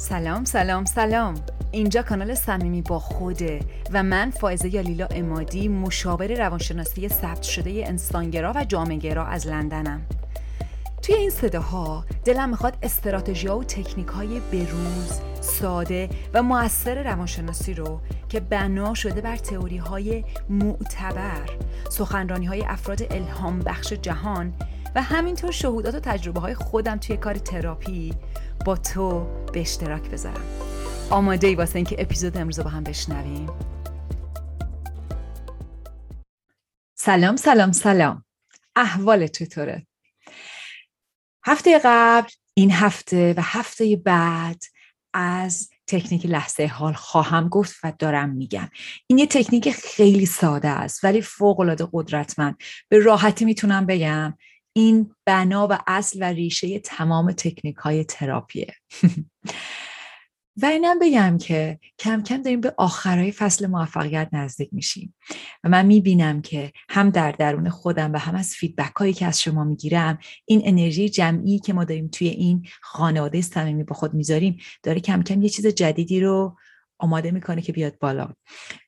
سلام، اینجا کانال صمیمی با خوده و من فائزه یالیلا عمادی، مشاور روانشناسی ثبت شده انسانگرا و جامعه‌گرا از لندنم. توی این صداها دلم میخواد استراتژی‌ها و تکنیک‌های به‌روز، ساده و مؤثر روانشناسی رو که بنا شده بر تئوری‌های معتبر، سخنرانی‌های افراد الهام بخش جهان و همینطور شهودات و تجربه‌های خودم توی کار تراپی با تو به اشتراک بذارم. آماده ای واسه اینکه اپیزود امروز با هم بشنویم؟ سلام، احوال چطوره؟ هفته قبل، این هفته و هفته بعد از تکنیک لحظه حال خواهم گفت و دارم میگم. این یه تکنیک خیلی ساده است ولی فوق‌العاده قدرتمند. به راحتی میتونم بگم این بنا و اصل و ریشه تمام تکنیک‌های تراپیه. و اینم بگم که کم کم داریم به آخرای فصل موفقیت نزدیک میشیم و من میبینم که هم در درون خودم و هم از فیدبک هایی که از شما میگیرم این انرژی جمعی که ما داریم توی این خانواده صمیمی با خود میذاریم داره کم کم یه چیز جدیدی رو آماده میکنه که بیاد بالا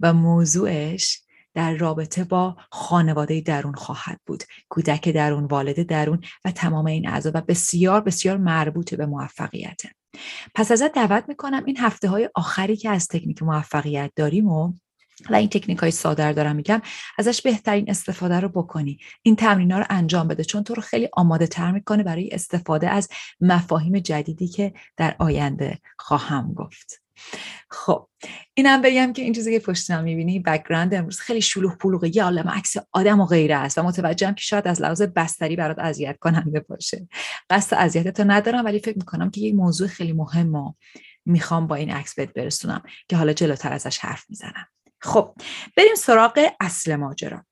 و موضوعش در رابطه با خانواده درون خواهد بود. کودک درون، والد درون و تمام این اعضا و بسیار بسیار مربوط به موفقیت. پس ازت دعوت میکنم این هفته های آخری که از تکنیک موفقیت داریم و این تکنیک های ساده دارم میگم ازش بهترین استفاده رو بکنی. این تمرین‌ها رو انجام بده چون تو رو خیلی آماده تر میکنه برای استفاده از مفاهیم جدیدی که در آینده خواهم گفت. خب اینم بگم که این چیزی که پشتم میبینی بک‌گراند امروز خیلی شلوغ پلوغه، یه عالمه عکس آدم و غیره است و متوجهم که شاید از لحاظ بستری برات اذیت کننده باشه. قصد اذیتت ندارم ولی فکر میکنم که یه موضوع خیلی مهمه میخوام با این عکس بهت برسونم که حالا جلوتر ازش حرف میزنم. خب بریم سراغ اصل ماجرا.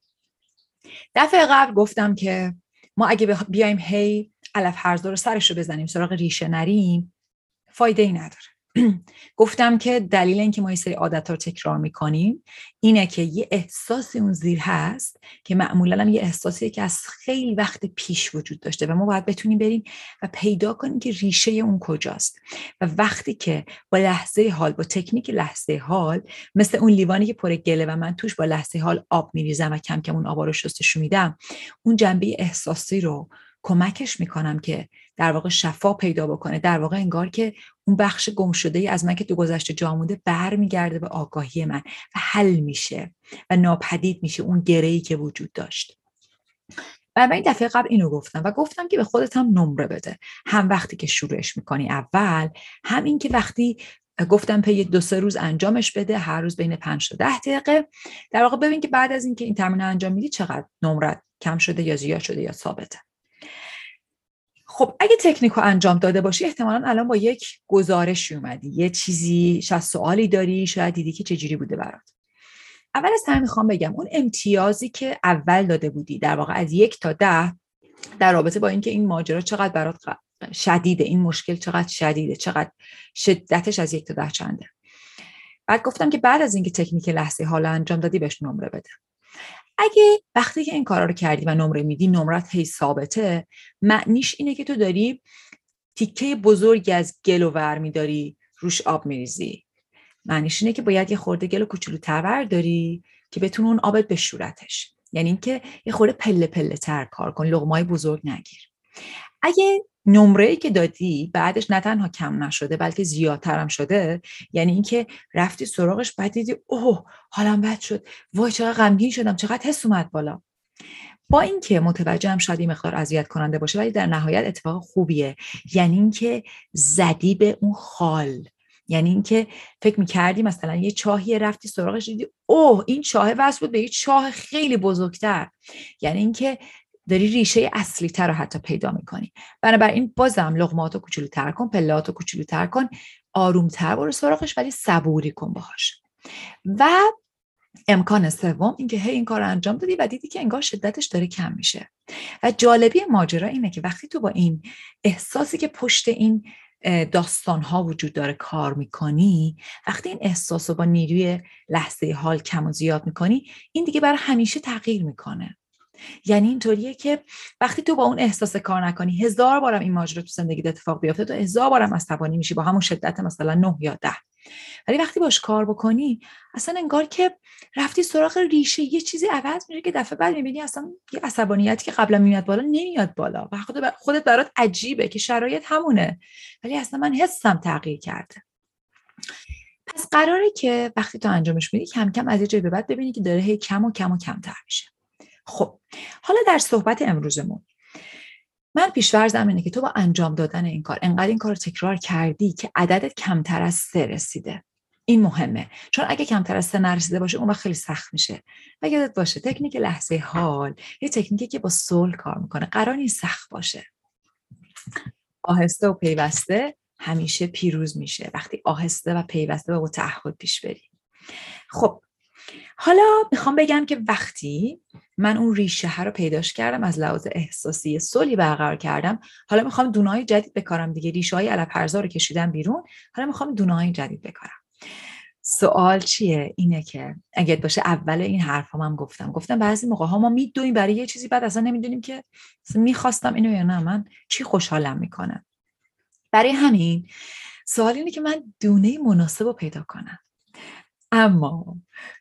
دفعه قبل گفتم که ما اگه بیایم هی علف هرزا رو سرش رو بزنیم سراغ ریشه نریم فایده ای نداره. گفتم که دلیل این که ما یه سری عادت‌ها رو تکرار می‌کنیم اینه که یه احساسی اون زیر هست که معمولاً هم یه احساسیه که از خیلی وقت پیش وجود داشته و ما باید بتونیم بریم و پیدا کنیم که ریشه اون کجاست. و وقتی که با لحظه حال، با تکنیک لحظه حال، مثل اون لیوانی که پر گله و من توش با لحظه حال آب می‌ریزم و کم کم اون آبا رو شستشو میدم، اون جنبه احساسی رو کمکش میکنم که در واقع شفا پیدا بکنه. در واقع انگار که اون بخش گم شده از من که تو گذشته جا مونده برمیگرده به آگاهی من و حل میشه و ناپدید میشه اون گره‌ای که وجود داشت. و من این دفعه قبل اینو گفتم و گفتم که به خودت هم نمره بده، هم وقتی که شروعش میکنی اول، هم این که وقتی گفتم پی 2-3 روز انجامش بده، هر روز بین 5 تا 10 دقیقه، در واقع ببین که بعد از اینکه این تمرین انجام میدی چقدر نمرت کم شده یا زیاد شده یا ثابته. خب اگه تکنیک رو انجام داده باشی احتمالاً الان با یک گزارشی اومدی، یه چیزی، شاید سوالی داری، شاید دیدی که چجوری بوده برات. اول از همه میخوام بگم اون امتیازی که اول داده بودی در واقع از 1 تا 10 در رابطه با اینکه این ماجرا چقدر برات شدیده، این مشکل چقدر شدیده، چقدر شدتش از 1 تا 10 چنده. بعد گفتم که بعد از اینکه تکنیک لحظه حال انجام دادی بهش نمره بده. اگه وقتی که این کارا رو کردی و نمره میدی نمرت هی ثابته، معنیش اینه که تو داری تیکه بزرگی از گلو ور میداری روش آب میریزی. معنیش اینه که باید یه خورده گلو کوچولوتر برداری که بتونه اون آبت به شورتش، یعنی اینکه یه خورده پله پله تر کار کن، لقمه‌های بزرگ نگیر. اگه نمره‌ای که دادی بعدش نه تنها کم نشده بلکه زیادتر هم شده، یعنی اینکه رفتی سراغش بعد دیدی اوه حالم بد شد، وای چقدر غمگین شدم، چقدر حس اومد بالا. با اینکه متوجهم شاید این مقدار اذیت کننده باشه ولی در نهایت اتفاق خوبیه، یعنی اینکه زدی به اون خال، یعنی اینکه فکر می‌کردی مثلا یه چاهی رفتی سراغش دیدی اوه این چاه واسه بود به یه چاه خیلی بزرگتر، یعنی اینکه داری ریشه اصلی تر رو حتی پیدا میکنی. بنابراین بازم لقماتو کوچولوتر کن، پلاتو کوچولوتر کن، آرومتر برو سراغش ولی صبوری کن باهاش. و امکان سوم اینکه هی این کار رو انجام دادی و دیدی که انگار شدتش داره کم میشه. و جالبی ماجرا اینه که وقتی تو با این احساسی که پشت این داستان‌ها وجود داره کار میکنی، وقتی این احساس رو با نیروی لحظه حال کم و زیاد میکنی، این دیگه برای همیشه تغییر میکنه. یعنی اینطوریه که وقتی تو با اون احساس کار نکنی، هزار بارم این ماجرا تو زندگیت اتفاق بیفته تو هزار بارم عصبانی میشی با همون شدت مثلا 9 یا 10، ولی وقتی باش کار بکنی اصلا انگار که رفتی سراغ ریشه یه چیزی عوض میشه که دفعه بعد میبینی اصلا یه عصبانیتی که قبلا میاد بالا نمیاد بالا و خودت برات عجیبه که شرایط همونه ولی اصلا من حسم تغییر کرده. پس قراره که وقتی تو انجامش میدی کم کم از یه جایی به بعد ببینی که داره هی کم و کم و کمتر میشه. خب حالا در صحبت امروزمون من پیش‌فرضم اینه که تو با انجام دادن این کار انقدر این کار رو تکرار کردی که عددت کمتر از 3 رسیده. این مهمه، چون اگه کمتر از 3 نرسیده باشه اون وقت خیلی سخت میشه. و یادت باشه تکنیک لحظه حال یه تکنیکی که با صلح کار میکنه، قرار نیست سخت باشه. آهسته و پیوسته همیشه پیروز میشه وقتی آهسته و پیوسته و با تعهد پیش بری. خب حالا میخوام بگم که وقتی من اون ریشه ها رو پیداش کردم، از لحاظ احساسی صلحی برقرار کردم، حالا میخوام دونه‌های جدید بکارم دیگه. ریشه های علف هرزا رو کشیدم بیرون، حالا میخوام دونه‌های جدید بکارم. سوال چیه؟ اینه که اگه باشه اول این حرفام هم گفتم بعضی موقع ها ما میدونیم برای یه چیزی، بعد اصلا نمیدونیم که میخواستم اینو یا نه، من چی خوشحالم میکنه. برای همین سوال اینه که من دونه مناسبو پیدا کنم. اما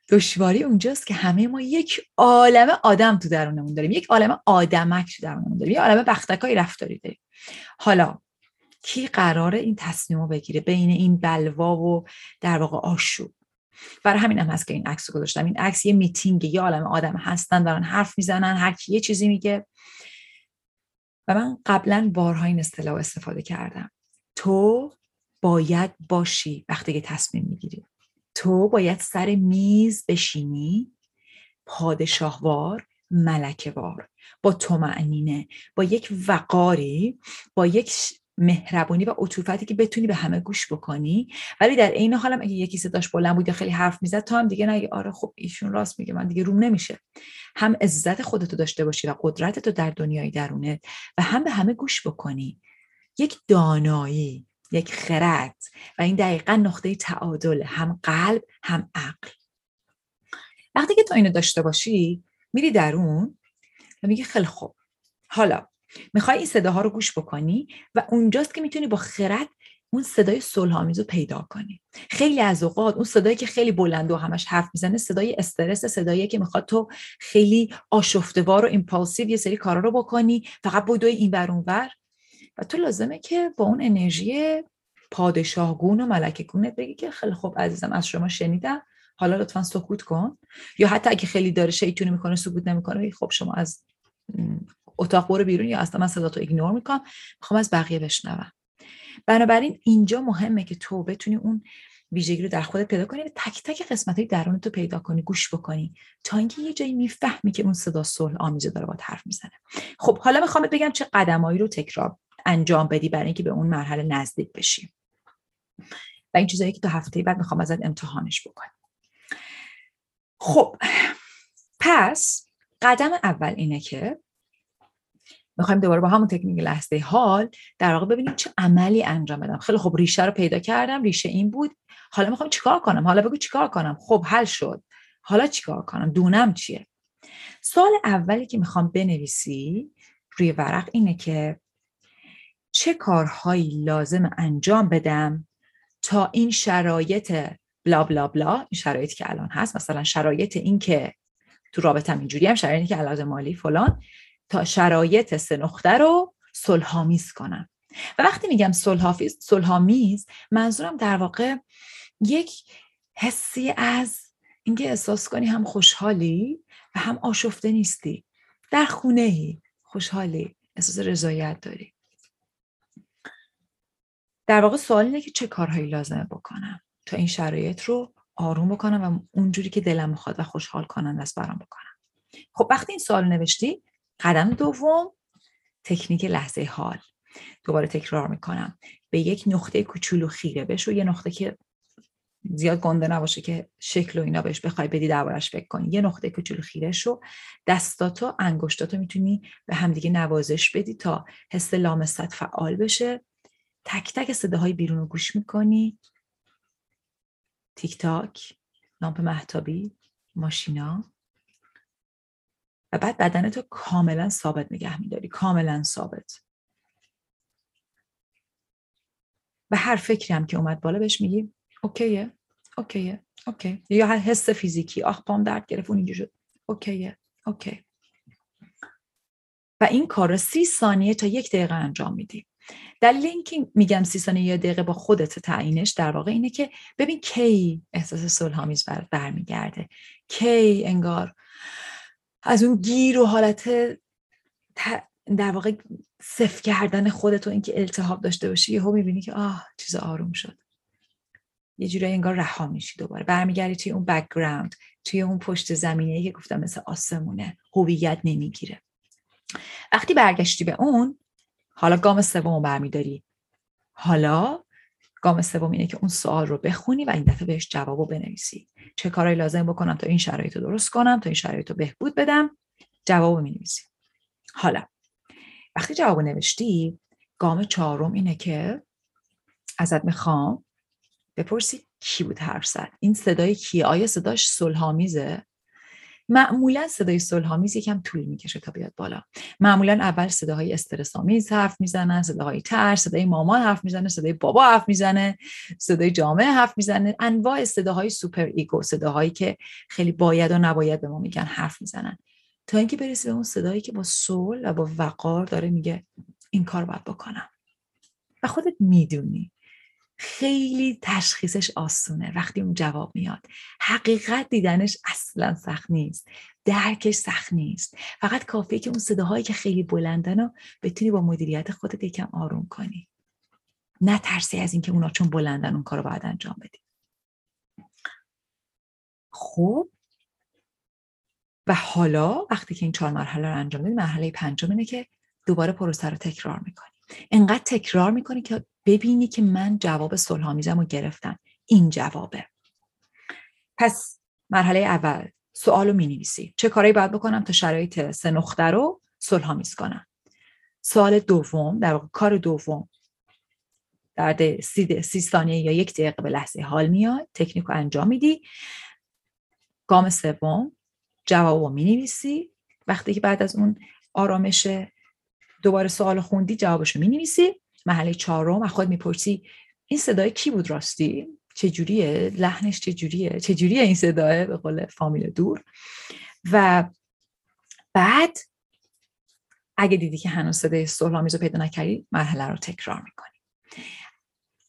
دشواری اونجاست که همه ما یک عالمه آدم تو درونمون داریم، یک عالمه آدمک تو درونمون داریم، یک عالمه بختکای رفتاری داریم. حالا کی قراره این تصمیمو بگیره بین این بلوا و در واقع آشوب؟ برای همین هم هست که این عکسو گذاشتم. این عکس یه میتینگه، یه عالمه آدم هستن دارن حرف میزنن، هر کی یه چیزی میگه. و من قبلا بارها این اصطلاح استفاده کردم، تو باید باشی وقتی که تصمیم میگیری. تو باید سر میز بشینی، پادشاهوار، ملکه‌وار، با طمأنینه، با یک وقاری، با یک مهربانی و عطوفتی که بتونی به همه گوش بکنی. ولی در عین حالم اگه یکی صداش بلند بود یا خیلی حرف میزد تا هم دیگه نگی آره خب ایشون راست میگه، من دیگه روم نمیشه. هم عزت خودتو داشته باشی و قدرتتو در دنیای درونت و هم به همه گوش بکنی. یک دانایی، یک خرد، و این دقیقا نقطه تعادل هم قلب هم عقل. وقتی که تو اینو داشته باشی میری درون و میگی خیلی خوب، حالا میخوای این صداها رو گوش بکنی و اونجاست که میتونی با خرد اون صدای صلح‌آمیز رو پیدا کنی. خیلی از اوقات اون صدایی که خیلی بلند و همش حرف میزنه صدای استرس، صدایی که میخواد تو خیلی آشفته‌وار و ایمپالسیو یه سری کارا رو بکنی، فقط بدوی این ور اون ور. و تو لازمه که با اون انرژی پادشاهگون و ملکه‌گونت بگی که خیلی خوب عزیزم، از شما شنیدم، حالا لطفاً سکوت کن. یا حتی اگه خیلی داره شیطونی میکنه سکوت نمیکنه، خب شما از اتاق برو بیرون، یا اصلا من صداتو ایگنور میکنم، میخوام از بقیه بشنوم. بنابراین اینجا مهمه که تو بتونی اون ویژگی رو در خودت پیدا کنی و تک تک قسمت‌های درونت رو پیدا کنی، گوش بکنی، تا اینکه یه جایی میفهمی که اون صدا صلح‌آمیز داره باهات حرف میزنه. خب حالا میخوام بگم چه قدمایی رو تکرار انجام بدی برای اینکه به اون مرحله نزدیک بشی. و این چیزایی که تو هفته بعد میخوام ازت امتحانش بکنم. خب پس قدم اول اینه که میخوایم دوباره با همون تکنیک لحظه حال در واقع ببینیم چه عملی انجام بدم. خیلی خب ریشه رو پیدا کردم، ریشه این بود، حالا میخوام چیکار کنم؟ حالا بگو چیکار کنم؟ خب حل شد، حالا چیکار کنم؟ دونم چیه؟ سوال اولی که میخوام بنویسی روی ورق اینه که چه کارهایی لازم انجام بدم تا این شرایط بلا بلا بلا، این شرایطی که الان هست، مثلا شرایط این که تو رابطه‌م اینجوری هم، شرایطی که علاوه مالی فلان، تا شرایط 3 رو صلح‌آمیز کنم. و وقتی میگم صلح‌آمیز، منظورم در واقع یک حسی از اینکه احساس کنی هم خوشحالی و هم آشفته نیستی، در خونه‌ای خوشحالی، احساس رضایت داری. در واقع سوال اینه که چه کارهایی لازمه بکنم تا این شرایط رو آروم بکنم و اونجوری که دلم میخواد و خوشحال کننده است برام بکنم. خب وقتی این سوال نوشتی، قدم دوم تکنیک لحظه حال. دوباره تکرار میکنم، به یک نقطه کوچولو خیره بشو، یه نقطه که زیاد گنده نباشه که شکل و اینا بهش بخوای بدی دربارش فکر کنی. یه نقطه کوچولو خیره شو، دستاتو انگشتاتو میتونی به همدیگه نوازش بدی تا حس لامست فعال بشه. تک تک صداهای بیرون رو گوش میکنی، تیک تاک، لامپ مهتابی، ماشینا. و بعد بدنتو کاملا ثابت نگه میداری، کاملا ثابت. و هر فکری هم که اومد بالا بهش میگی اوکیه، اوکیه، اوکی. یا هر حس فیزیکی، آخ پام درد گرفت اون اینجوری شد، اوکیه، اوکی. و این کار رو 30 ثانیه تا 1 دقیقه انجام میدی. دلیل اینکه میگم 30 ثانیه یا دقیقه با خودت تعیینش در واقع اینه که ببین کی احساس صلح‌آمیز برمیگرده، کی انگار از اون گیر و حالت در واقع صفر کردن خودت و اینکه التهاب داشته باشی یهو میبینی که آه چیز آروم شد، یه جوری انگار رها میشی، دوباره برمیگردی توی اون بک‌گراند، توی اون پشت زمینه‌ای که گفتم مثل آسمونه، هویت نمیگیره. وقتی برگشتی به اون، حالا گام سوم برمیداری. حالا گام سوم اینه که اون سوال رو بخونی و این دفعه بهش جواب رو بنویسی. چه کارهایی لازم بکنم تا این شرایط رو درست کنم، تا این شرایط رو بهبود بدم، جواب رو می‌نویسی. حالا وقتی جواب نوشتی، گام چهارم اینه که ازت میخوام بپرسی کی بود حرف زد، این صدای کیه، آیا صداش صلح‌آمیزه؟ معمولا صدای صلح‌آمیز یکم طول میکشه تا بیاد بالا. معمولا اول صداهای استرس‌آمیز حرف میزنن، صداهای ترس، صدای مامان حرف میزنه، صدای بابا حرف میزنه، صدای جامعه حرف میزنه، انواع صداهای سوپر ایگو، صداهایی که خیلی باید و نباید به ما میگن حرف میزنن، تا اینکه برسی به اون صدایی که با صلح و با وقار داره میگه این کار باید بکنم. و خودت میدونی خیلی تشخیصش آسونه وقتی اون جواب میاد. حقیقت دیدنش اصلا سخت نیست، درکش سخت نیست، فقط کافیه که اون صداهایی که خیلی بلندن رو بتونی با مدیریت خودت یکم آروم کنی، نه ترسی از این که اونا چون بلندن اون کارو باید انجام بدی. خب و حالا وقتی که این 4 مرحله رو انجام بدی، مرحله 5 اینه که دوباره پروسه رو تکرار میکنی. انقدر تکرار میکنی که ببینی که من جواب صلح‌آمیزم رو گرفتم، این جوابه. پس مرحله اول سوالو می‌نویسی، چه کاری باید بکنم تا شرایط 3 نقطه رو صلح‌آمیز کنم. سوال دوم، در واقع کار دوم، در 30 ثانیه یا 1 دقیقه به لحظه حال میاد، تکنیک رو انجام میدی. گام سوم، جوابو می‌نویسی. وقتی که بعد از اون آرامش دوباره سوال خوندی، جوابشو می‌نویسی. مرحله 4 از خود میپرسی این صدای کی بود راستی؟ چجوریه؟ لحنش چجوریه؟ چجوریه این صداه؟ به قول فامیل دور. و بعد اگه دیدی که هنوز صدای صلح‌آمیز رو پیدا نکردی، مرحله رو تکرار میکنی.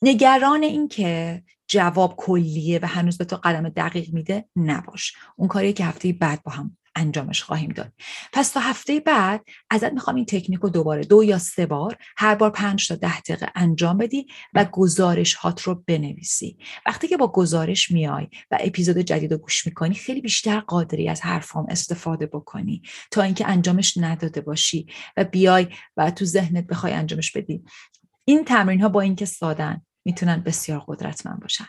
نگران این که جواب کلیه و هنوز به تو قدم دقیق میده نباش. اون کاریه که هفته بعد با هم انجامش خواهیم داد. پس تا هفته بعد ازت میخوام این تکنیک رو دوباره 2 یا 3 بار، هر بار 5 تا 10 دقیقه انجام بدی و گزارش هات رو بنویسی. وقتی که با گزارش میای و اپیزود جدید رو گوش میکنی، خیلی بیشتر قادری از حرفام استفاده بکنی تا اینکه انجامش نداده باشی و بیای و تو ذهنت بخوای انجامش بدی. این تمرین ها با اینکه سادن میتونن بسیار قدرتمند باشن.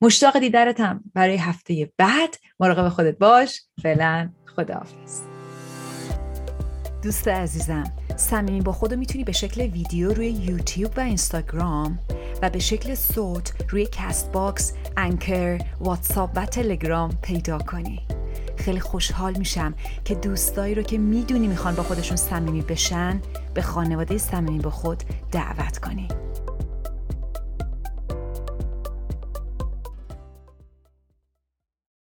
مشتاق دیدارتم برای هفته بعد. مراقب خودت باش. فعلا خداحافظ. دوست عزیزم، صمیمی با خودت میتونی به شکل ویدیو روی یوتیوب و اینستاگرام و به شکل صوت روی کست باکس، انکر، واتساپ و تلگرام پیدا کنی. خیلی خوشحال میشم که دوستایی رو که میدونی میخوان با خودشون صمیمی بشن، به خانواده صمیمی با خود دعوت کنی.